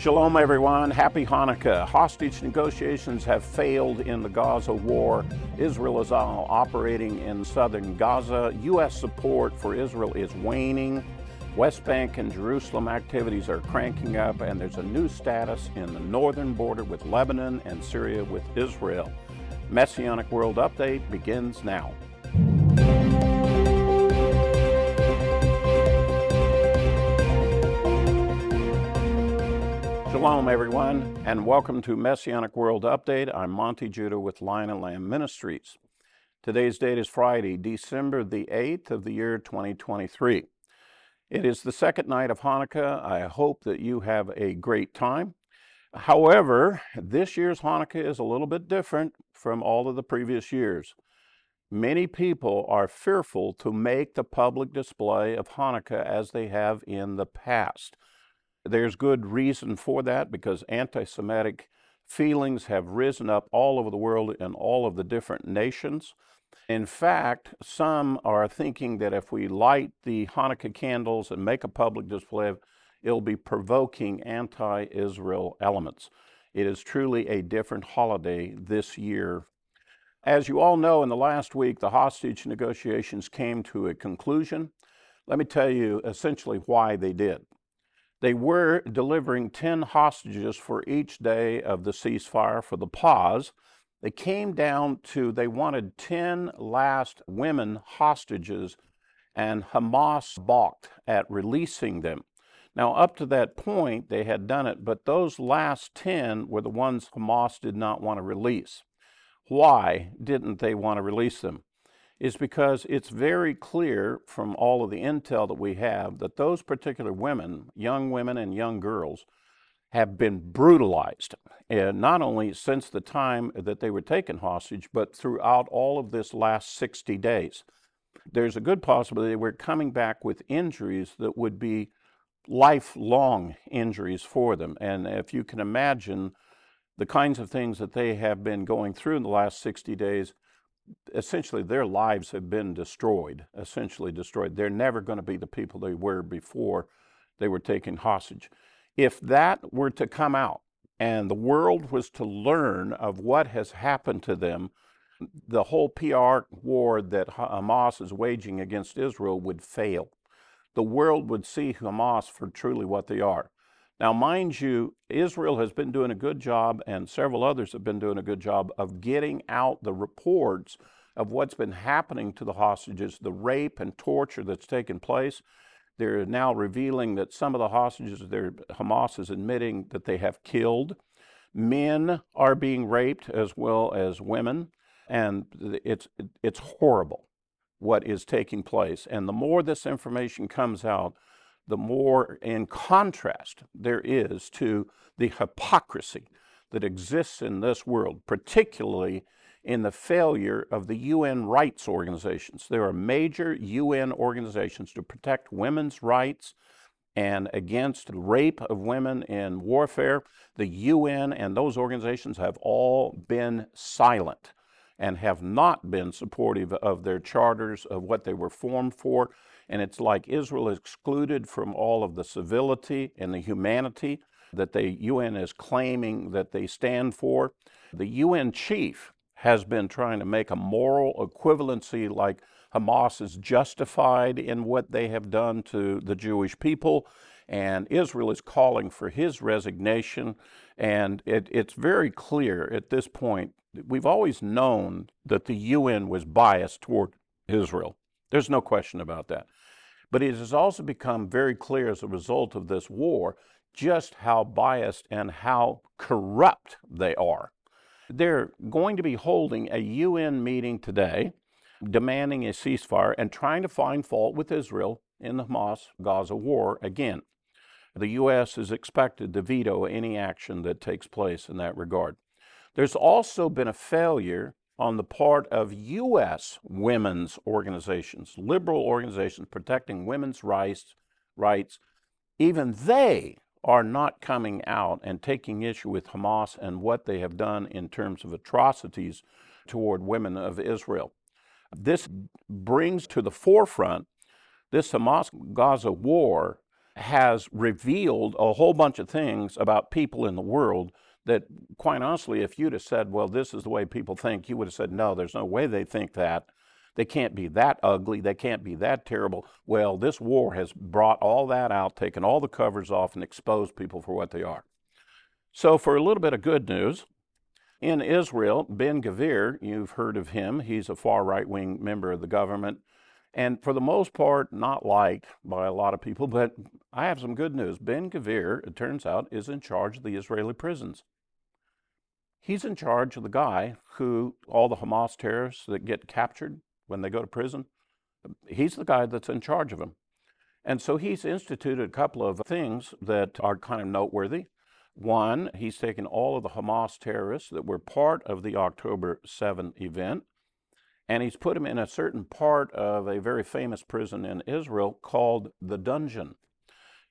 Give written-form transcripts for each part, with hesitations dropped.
Shalom everyone, happy Hanukkah. Hostage negotiations have failed in the Gaza war. Israel is operating in southern Gaza. U.S. support for Israel is waning. West Bank and Jerusalem activities are cranking up, and there's a new status in the northern border with Lebanon and Syria with Israel. Messianic World Update begins now. Shalom everyone, and welcome to Messianic World Update. I'm Monty Judah with Lion and Lamb Ministries. Today's date is Friday, December the 8th of the year 2023. It is the second night of Hanukkah. I hope that you have a great time. However, this year's Hanukkah is a little bit different from all of the previous years. Many people are fearful to make the public display of Hanukkah as they have in the past. There's good reason for that because anti-Semitic feelings have risen up all over the world in all of the different nations. In fact, some are thinking that if we light the Hanukkah candles and make a public display, it'll be provoking anti-Israel elements. It is truly a different holiday this year. As you all know, in the last week, the hostage negotiations came to a conclusion. Let me tell you essentially why they did. They were delivering 10 hostages for each day of the ceasefire for the pause. They came down to, they wanted 10 last women hostages, and Hamas balked at releasing them. Now, up to that point, they had done it, but those last 10 were the ones Hamas did not want to release. Why didn't they want to release them? Is because it's very clear from all of the intel that we have that those particular women and young girls, have been brutalized, and not only since the time that they were taken hostage, but throughout all of this last 60 days. There's a good possibility we're coming back with injuries that would be lifelong injuries for them. And if you can imagine the kinds of things that they have been going through in the last 60 days, essentially their lives have been destroyed, They're never going to be the people they were before they were taken hostage. If that were to come out and the world was to learn of what has happened to them, the whole PR war that Hamas is waging against Israel would fail. The world would see Hamas for truly what they are. Now, mind you, Israel has been doing a good job, and several others have been doing a good job of getting out the reports of what's been happening to the hostages, the rape and torture that's taken place. They're now revealing that some of the hostages, Hamas is admitting that they have killed. Men are being raped as well as women, and it's horrible what is taking place. And the more this information comes out, the more in contrast there is to the hypocrisy that exists in this world, particularly in the failure of the UN rights organizations. There are major UN organizations to protect women's rights and against rape of women in warfare. The UN and those organizations have all been silent and have not been supportive of their charters, of what they were formed for. And it's like Israel is excluded from all of the civility and the humanity that the UN is claiming that they stand for. The UN chief has been trying to make a moral equivalency like Hamas is justified in what they have done to the Jewish people, and Israel is calling for his resignation. And it's very clear at this point, we've always known that the UN was biased toward Israel. There's no question about that. But it has also become very clear as a result of this war just how biased and how corrupt they are. They're going to be holding a UN meeting today, demanding a ceasefire and trying to find fault with Israel in the Hamas-Gaza war again. The U.S. is expected to veto any action that takes place in that regard. There's also been a failure on the part of U.S. women's organizations, liberal organizations protecting women's rights. Even they are not coming out and taking issue with Hamas and what they have done in terms of atrocities toward women of Israel. This brings to the forefront this Hamas-Gaza war has revealed a whole bunch of things about people in the world that, quite honestly, if you'd have said, well, this is the way people think, you would have said, no, there's no way they think that. They can't be that ugly. They can't be that terrible. Well, this war has brought all that out, taken all the covers off, and exposed people for what they are. So for a little bit of good news, in Israel, Ben-Gvir, you've heard of him. He's a far right-wing member of the government, and for the most part, not liked by a lot of people, but I have some good news. Ben-Gvir, it turns out, is in charge of the Israeli prisons. He's in charge of the guy who, all the Hamas terrorists that get captured when they go to prison, he's the guy that's in charge of them. And so he's instituted a couple of things that are kind of noteworthy. One, he's taken all of the Hamas terrorists that were part of the October 7 event, and he's put them in a certain part of a very famous prison in Israel called the Dungeon.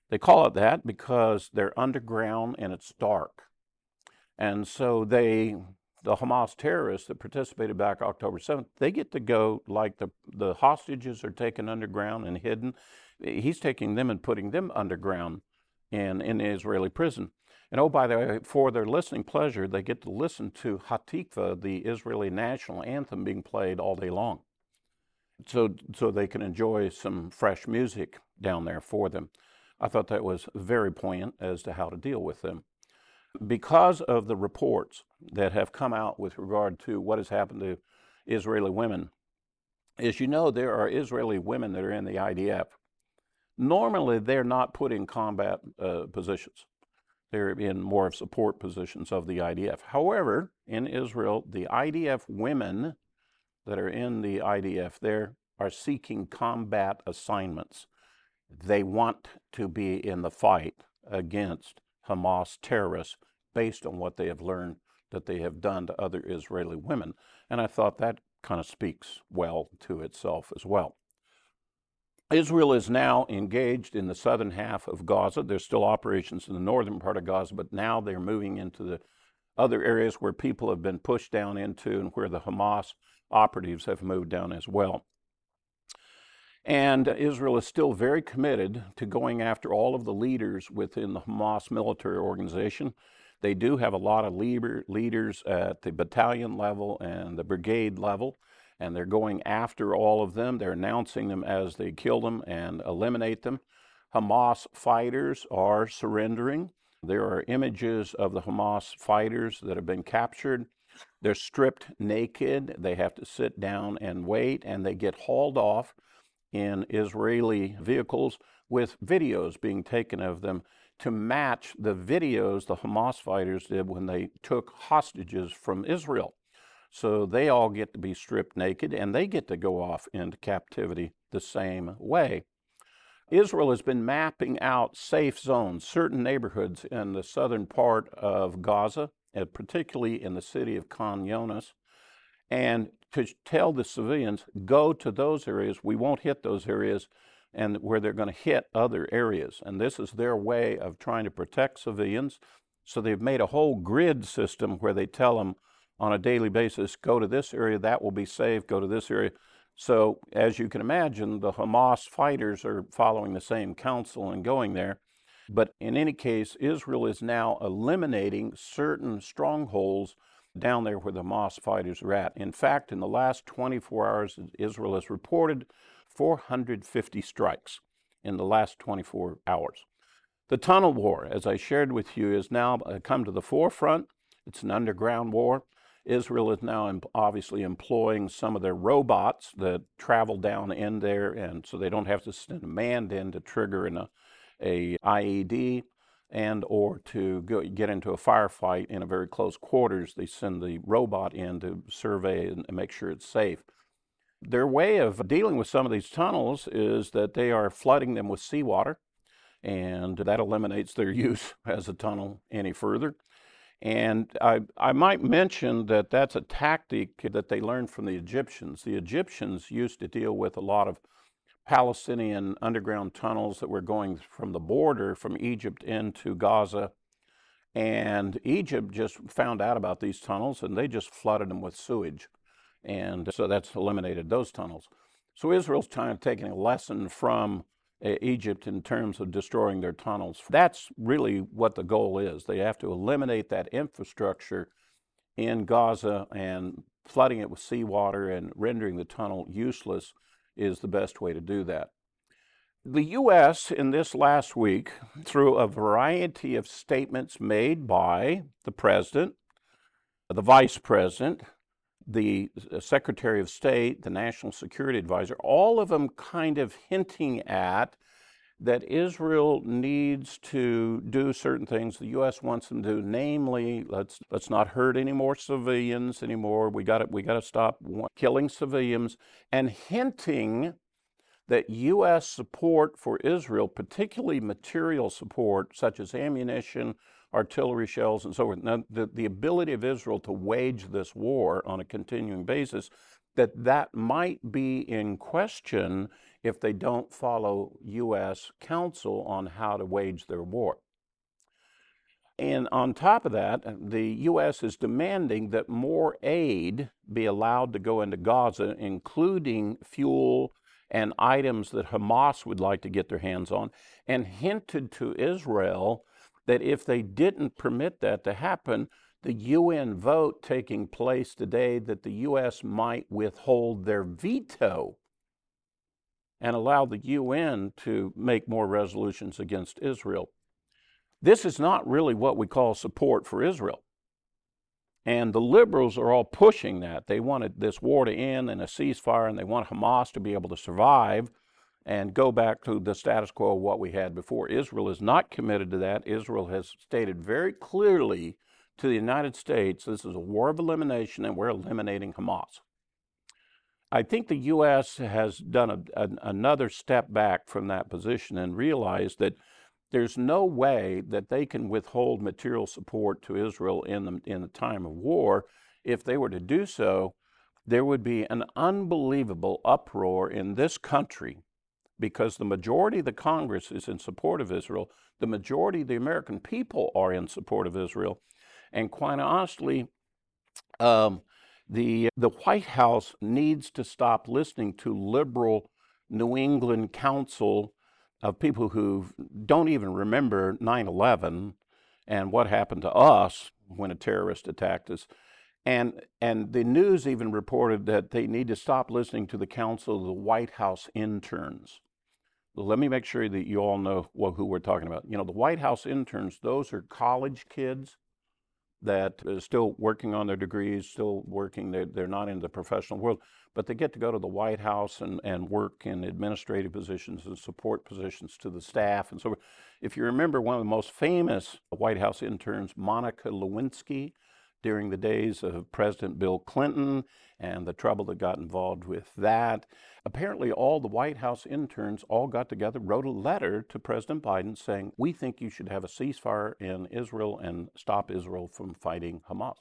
They call it that because they're underground and it's dark. And so the Hamas terrorists that participated back October 7th, they get to go like the hostages are taken underground and hidden. He's taking them and putting them underground in the Israeli prison. And oh, by the way, for their listening pleasure, they get to listen to Hatikva, the Israeli national anthem, being played all day long. So they can enjoy some fresh music down there for them. I thought that was very poignant as to how to deal with them. Because of the reports that have come out with regard to what has happened to Israeli women, as you know, there are Israeli women that are in the IDF. Normally, they're not put in combat positions. They're in more of support positions of the IDF. However, in Israel, the IDF women that are in the IDF there are seeking combat assignments. They want to be in the fight against Hamas terrorists based on what they have learned that they have done to other Israeli women. And I thought that kind of speaks well to itself as well. Israel is now engaged in the southern half of Gaza. There's still operations in the northern part of Gaza, but now they're moving into the other areas where people have been pushed down into and where the Hamas operatives have moved down as well. And Israel is still very committed to going after all of the leaders within the Hamas military organization. They do have a lot of leaders at the battalion level and the brigade level, and they're going after all of them. They're announcing them as they kill them and eliminate them. Hamas fighters are surrendering. There are images of the Hamas fighters that have been captured. They're stripped naked. They have to sit down and wait, and they get hauled off in Israeli vehicles with videos being taken of them to match the videos the Hamas fighters did when they took hostages from Israel. So they all get to be stripped naked, and they get to go off into captivity the same way. Israel has been mapping out safe zones, certain neighborhoods in the southern part of Gaza, and particularly in the city of Khan Yunis, and to tell the civilians, go to those areas, we won't hit those areas, and where they're going to hit other areas. And this is their way of trying to protect civilians. So they've made a whole grid system where they tell them, on a daily basis, go to this area, that will be safe, go to this area. So as you can imagine, the Hamas fighters are following the same counsel and going there. But in any case, Israel is now eliminating certain strongholds down there where the Hamas fighters are at. In fact, in the last 24 hours, Israel has reported 450 strikes in the last 24 hours. The tunnel war, as I shared with you, has now come to the forefront. It's an underground war. Israel is now obviously employing some of their robots that travel down in there, and so they don't have to send a man in to trigger an IED and or to get into a firefight in a very close quarters. They send the robot in to survey and make sure it's safe. Their way of dealing with some of these tunnels is that they are flooding them with seawater, and that eliminates their use as a tunnel any further. And I might mention that that's a tactic that they learned from the Egyptians. The Egyptians used to deal with a lot of Palestinian underground tunnels that were going from the border from Egypt into Gaza. And Egypt just found out about these tunnels, and they just flooded them with sewage. And so that's eliminated those tunnels. So Israel's kind of taking a lesson from Egypt in terms of destroying their tunnels. That's really what the goal is. They have to eliminate that infrastructure in Gaza, and flooding it with seawater and rendering the tunnel useless is the best way to do that. The U.S. in this last week, through a variety of statements made by the president, the vice president, the Secretary of State, the National Security Advisor, all of them kind of hinting at that Israel needs to do certain things the U.S. wants them to do, namely, let's not hurt any more civilians anymore. We got to stop killing civilians, and hinting that U.S. support for Israel, particularly material support such as ammunition, artillery shells, and so forth. Now, the ability of Israel to wage this war on a continuing basis, that might be in question if they don't follow U.S. counsel on how to wage their war. And on top of that, the U.S. is demanding that more aid be allowed to go into Gaza, including fuel and items that Hamas would like to get their hands on, and hinted to Israel that if they didn't permit that to happen, the UN vote taking place today, that the U.S. might withhold their veto and allow the UN to make more resolutions against Israel. This is not really what we call support for Israel. And the liberals are all pushing that. They wanted this war to end and a ceasefire, and they want Hamas to be able to survive and go back to the status quo of what we had before. Israel is not committed to that. Israel has stated very clearly to the United States, this is a war of elimination, and we're eliminating Hamas. I think the U.S. has done another step back from that position and realized that there's no way that they can withhold material support to Israel in the time of war. If they were to do so, there would be an unbelievable uproar in this country, because the majority of the Congress is in support of Israel, the majority of the American people are in support of Israel, and quite honestly, the White House needs to stop listening to liberal New England counsel of people who don't even remember 9/11 and what happened to us when a terrorist attacked us. And the news even reported that they need to stop listening to the counsel of the White House interns. Let me make sure that you all know who we're talking about. You know, the White House interns, those are college kids that are still working on their degrees, still working. They're not in the professional world, but they get to go to the White House and work in administrative positions and support positions to the staff and so forth. If you remember, one of the most famous White House interns, Monica Lewinsky, during the days of President Bill Clinton and the trouble that got involved with that, apparently all the White House interns all got together, wrote a letter to President Biden saying, we think you should have a ceasefire in Israel and stop Israel from fighting Hamas.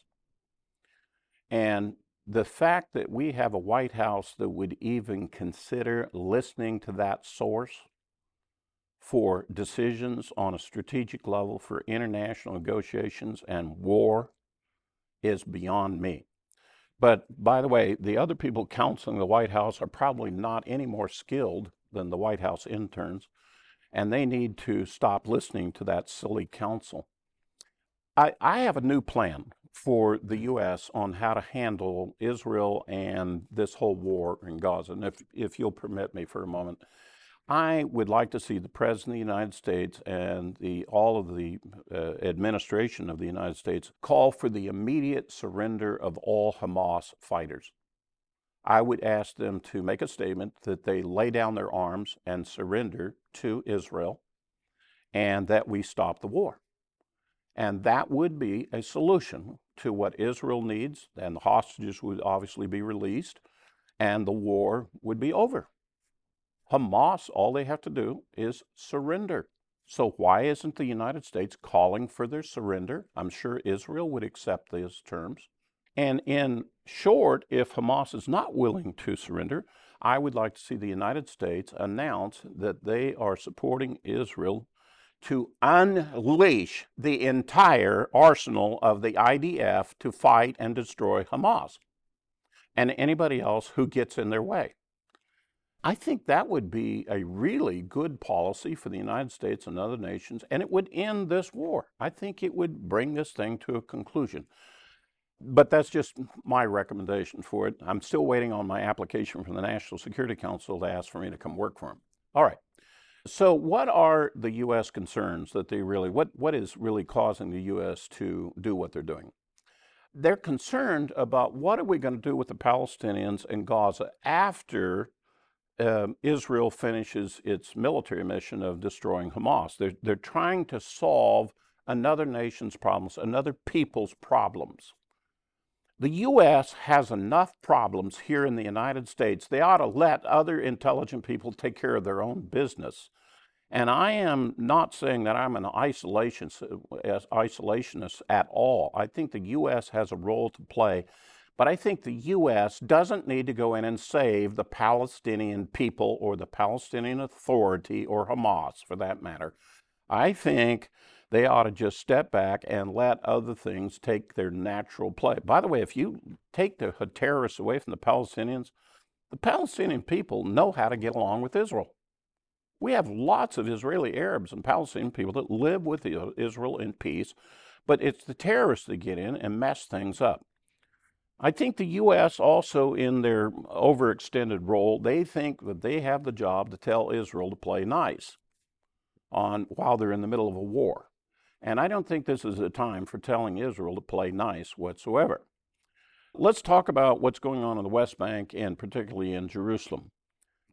And the fact that we have a White House that would even consider listening to that source for decisions on a strategic level for international negotiations and war is beyond me. But by the way, the other people counseling the White House are probably not any more skilled than the White House interns, and they need to stop listening to that silly counsel. I have a new plan for the U.S. on how to handle Israel and this whole war in Gaza. And if you'll permit me for a moment, I would like to see the President of the United States and all of the administration of the United States call for the immediate surrender of all Hamas fighters. I would ask them to make a statement that they lay down their arms and surrender to Israel, and that we stop the war. And that would be a solution to what Israel needs, and the hostages would obviously be released, and the war would be over. Hamas, all they have to do is surrender. So why isn't the United States calling for their surrender? I'm sure Israel would accept these terms. And in short, if Hamas is not willing to surrender, I would like to see the United States announce that they are supporting Israel to unleash the entire arsenal of the IDF to fight and destroy Hamas and anybody else who gets in their way. I think that would be a really good policy for the United States and other nations, and it would end this war. I think it would bring this thing to a conclusion. But that's just my recommendation for it. I'm still waiting on my application from the National Security Council to ask for me to come work for them. All right. So what are the U.S. concerns that they really, what is really causing the U.S. to do what they're doing? They're concerned about what are we going to do with the Palestinians in Gaza after Israel finishes its military mission of destroying Hamas. They're trying to solve another nation's problems, another people's problems. The U.S. has enough problems here in the United States. They ought to let other intelligent people take care of their own business. And I am not saying that I'm an isolationist at all. I think the U.S. has a role to play. But I think the U.S. doesn't need to go in and save the Palestinian people or the Palestinian Authority or Hamas, for that matter. I think they ought to just step back and let other things take their natural play. By the way, if you take the terrorists away from the Palestinian people know how to get along with Israel. We have lots of Israeli Arabs and Palestinian people that live with Israel in peace, but it's the terrorists that get in and mess things up. I think the U.S. also, in their overextended role, they think that they have the job to tell Israel to play nice while they're in the middle of a war. And I don't think this is a time for telling Israel to play nice whatsoever. Let's talk about what's going on in the West Bank and particularly in Jerusalem.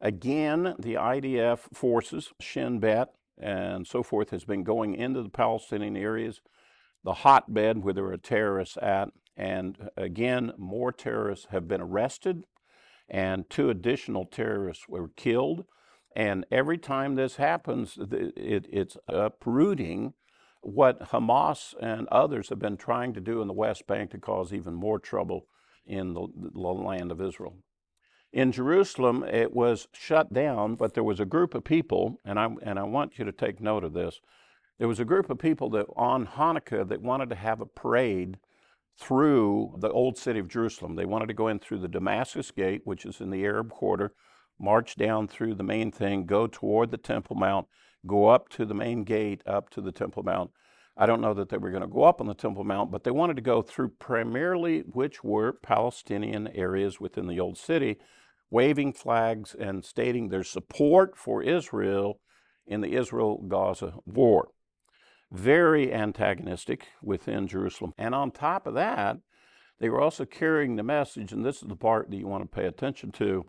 Again, the IDF forces, Shin Bet and so forth, has been going into the Palestinian areas, the hotbed where there are terrorists at, and again, more terrorists have been arrested, and 2 additional terrorists were killed. And every time this happens, it's uprooting what Hamas and others have been trying to do in the West Bank to cause even more trouble in the land of Israel. In Jerusalem, it was shut down, but there was a group of people, and I want you to take note of this. There was a group of people that on Hanukkah that wanted to have a parade through the old city of Jerusalem. They wanted to go in through the Damascus Gate, which is in the Arab quarter, march down through the main thing, go toward the Temple Mount, go up to the main gate, up to the Temple Mount. I don't know that they were going to go up on the Temple Mount, but they wanted to go through primarily which were Palestinian areas within the old city, waving flags and stating their support for Israel in the Israel-Gaza war. Very antagonistic within Jerusalem. And on top of that, they were also carrying the message, and this is the part that you want to pay attention to,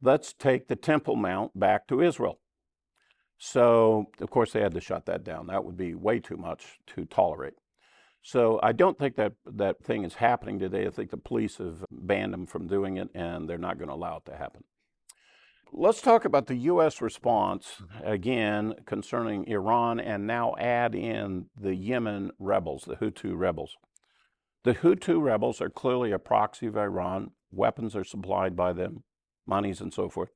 let's take the Temple Mount back to Israel. So, of course, they had to shut that down. That would be way too much to tolerate. So I don't think that thing is happening today. I think the police have banned them from doing it, and they're not going to allow it to happen. Let's talk about the U.S. response, again, concerning Iran, and now add in the Yemen rebels, the Houthi rebels. The Houthi rebels are clearly a proxy of Iran. Weapons are supplied by them, monies and so forth.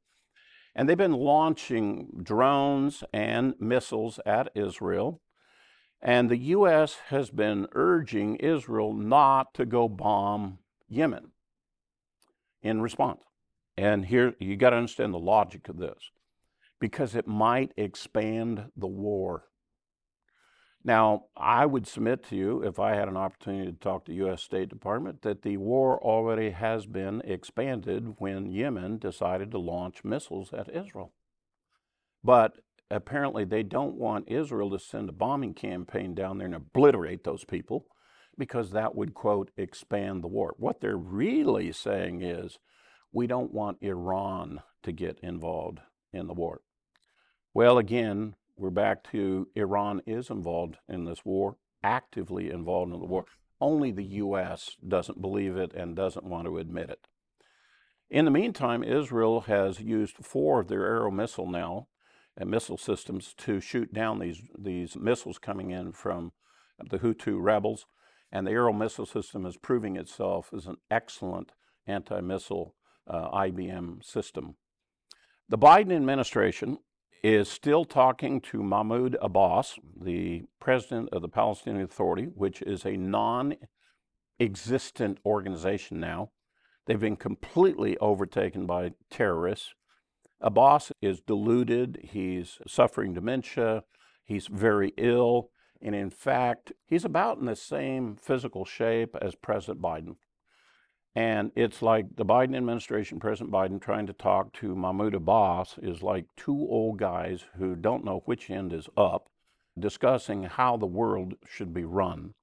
And they've been launching drones and missiles at Israel. And the U.S. has been urging Israel not to go bomb Yemen in response. And here, you got to understand the logic of this, because it might expand the war. Now, I would submit to you, if I had an opportunity to talk to the U.S. State Department, that the war already has been expanded when Yemen decided to launch missiles at Israel. But apparently they don't want Israel to send a bombing campaign down there and obliterate those people, because that would, quote, expand the war. What they're really saying is, we don't want Iran to get involved in the war. Well, again, we're back to Iran is involved in this war, actively involved in the war. Only the U.S. doesn't believe it and doesn't want to admit it. In the meantime, Israel has used 4 of their aerial missile now, and missile systems, to shoot down these missiles coming in from the Houthi rebels. And the aerial missile system is proving itself as an excellent anti-missile IBM system. The Biden administration is still talking to Mahmoud Abbas, the president of the Palestinian Authority, which is a non-existent organization now. They've been completely overtaken by terrorists. Abbas is deluded, he's suffering dementia, he's very ill, and in fact, he's about in the same physical shape as President Biden. And it's like the Biden administration, President Biden, trying to talk to Mahmoud Abbas is like two old guys who don't know which end is up, discussing how the world should be run.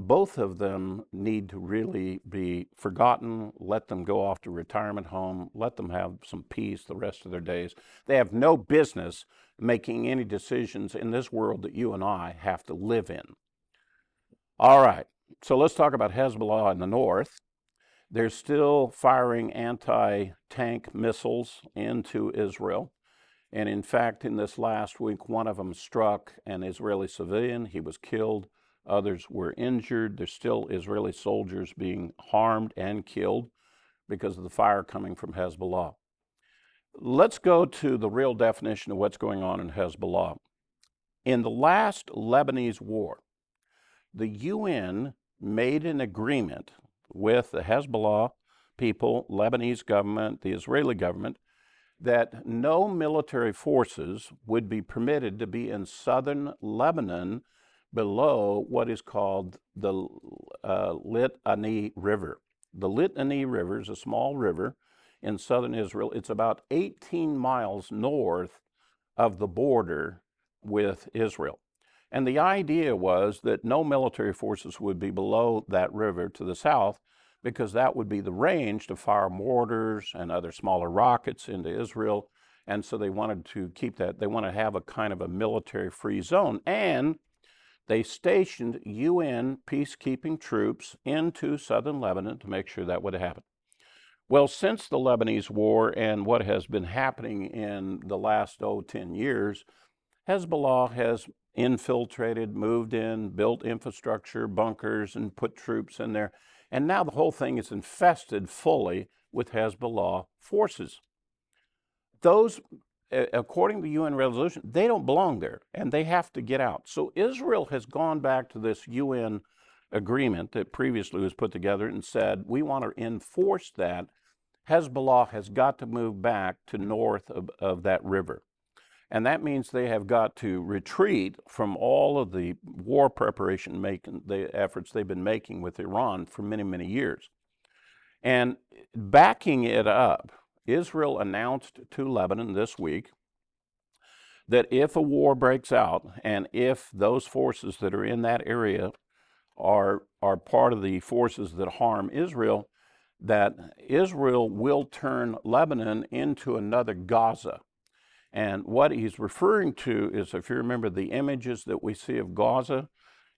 Both of them need to really be forgotten, let them go off to retirement home, let them have some peace the rest of their days. They have no business making any decisions in this world that you and I have to live in. All right, so let's talk about Hezbollah in the north. They're still firing anti-tank missiles into Israel. And in fact, in this last week, one of them struck an Israeli civilian. He was killed. Others were injured. There's still Israeli soldiers being harmed and killed because of the fire coming from Hezbollah. Let's go to the real definition of what's going on in Hezbollah. In the last Lebanese war, the UN made an agreement with the Hezbollah people, Lebanese government, the Israeli government, that no military forces would be permitted to be in southern Lebanon below what is called the Litani River. The Litani River is a small river in southern Israel. It's about 18 miles north of the border with Israel. And the idea was that no military forces would be below that river to the south, because that would be the range to fire mortars and other smaller rockets into Israel. And so they wanted to keep that. They want to have a kind of a military-free zone. And they stationed UN peacekeeping troops into southern Lebanon to make sure that would happen. Well, since the Lebanese war and what has been happening in the last 10 years, Hezbollah has infiltrated, moved in, built infrastructure, bunkers, and put troops in there. And now the whole thing is infested fully with Hezbollah forces. Those, according to the UN resolution, they don't belong there, and they have to get out. So Israel has gone back to this UN agreement that previously was put together and said, we want to enforce that. Hezbollah has got to move back to north of that river. And that means they have got to retreat from all of the war preparation efforts they've been making with Iran for many, many years. And backing it up, Israel announced to Lebanon this week that if a war breaks out and if those forces that are in that area are part of the forces that harm Israel, that Israel will turn Lebanon into another Gaza. And what he's referring to is, if you remember the images that we see of Gaza,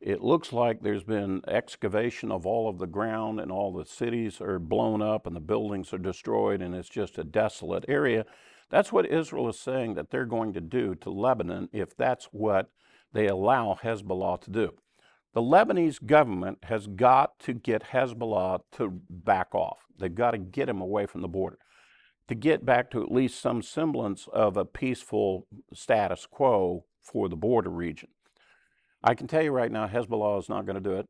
it looks like there's been excavation of all of the ground and all the cities are blown up and the buildings are destroyed and it's just a desolate area. That's what Israel is saying that they're going to do to Lebanon if that's what they allow Hezbollah to do. The Lebanese government has got to get Hezbollah to back off. They've got to get him away from the border, to get back to at least some semblance of a peaceful status quo for the border region. I can tell you right now, Hezbollah is not going to do it.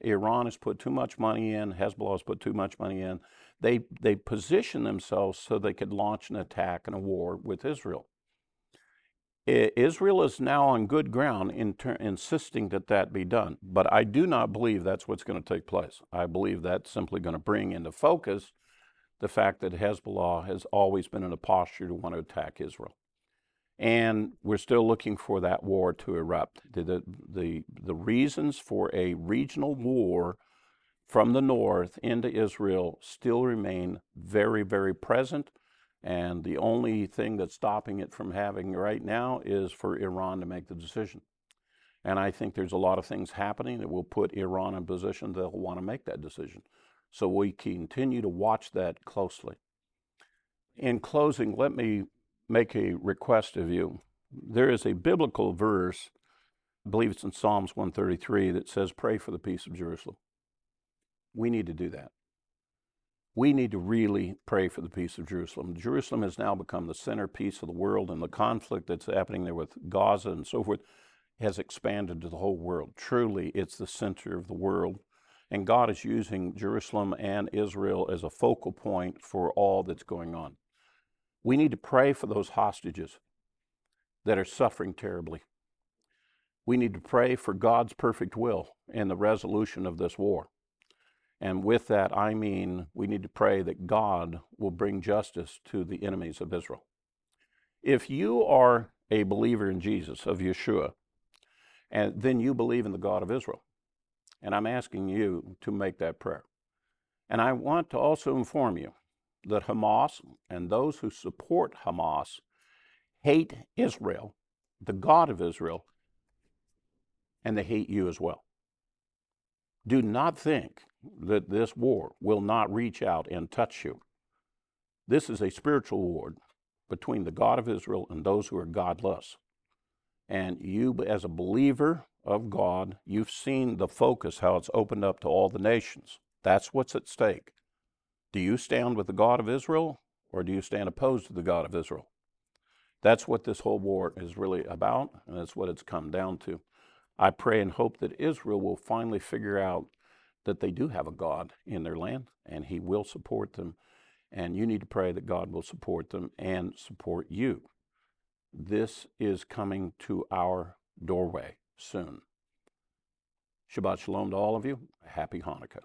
Iran has put too much money in. Hezbollah has put too much money in. They position themselves so they could launch an attack and a war with Israel. Israel is now on good ground in insisting that that be done. But I do not believe that's what's going to take place. I believe that's simply going to bring into focus the fact that Hezbollah has always been in a posture to want to attack Israel. And we're still looking for that war to erupt. The reasons for a regional war from the north into Israel still remain very, very present. And the only thing that's stopping it from having right now is for Iran to make the decision. And I think there's a lot of things happening that will put Iran in position they'll want to make that decision. So we continue to watch that closely. In closing, let me make a request of you. There is a biblical verse, I believe it's in Psalms 133, that says, pray for the peace of Jerusalem. We need to do that. We need to really pray for the peace of Jerusalem. Jerusalem has now become the centerpiece of the world, and the conflict that's happening there with Gaza and so forth has expanded to the whole world. Truly, it's the center of the world. And God is using Jerusalem and Israel as a focal point for all that's going on. We need to pray for those hostages that are suffering terribly. We need to pray for God's perfect will and the resolution of this war. And with that, I mean, we need to pray that God will bring justice to the enemies of Israel. If you are a believer in Jesus, of Yeshua, and then you believe in the God of Israel. And I'm asking you to make that prayer. And I want to also inform you that Hamas and those who support Hamas hate Israel, the God of Israel, and they hate you as well. Do not think that this war will not reach out and touch you. This is a spiritual war between the God of Israel and those who are godless. And you, as a believer of God, you've seen the focus, how it's opened up to all the nations. That's what's at stake. Do you stand with the God of Israel, or do you stand opposed to the God of Israel? That's what this whole war is really about, and that's what it's come down to. I pray and hope that Israel will finally figure out that they do have a God in their land, and He will support them. And you need to pray that God will support them and support you. This is coming to our doorway soon. Shabbat Shalom to all of you. Happy Hanukkah.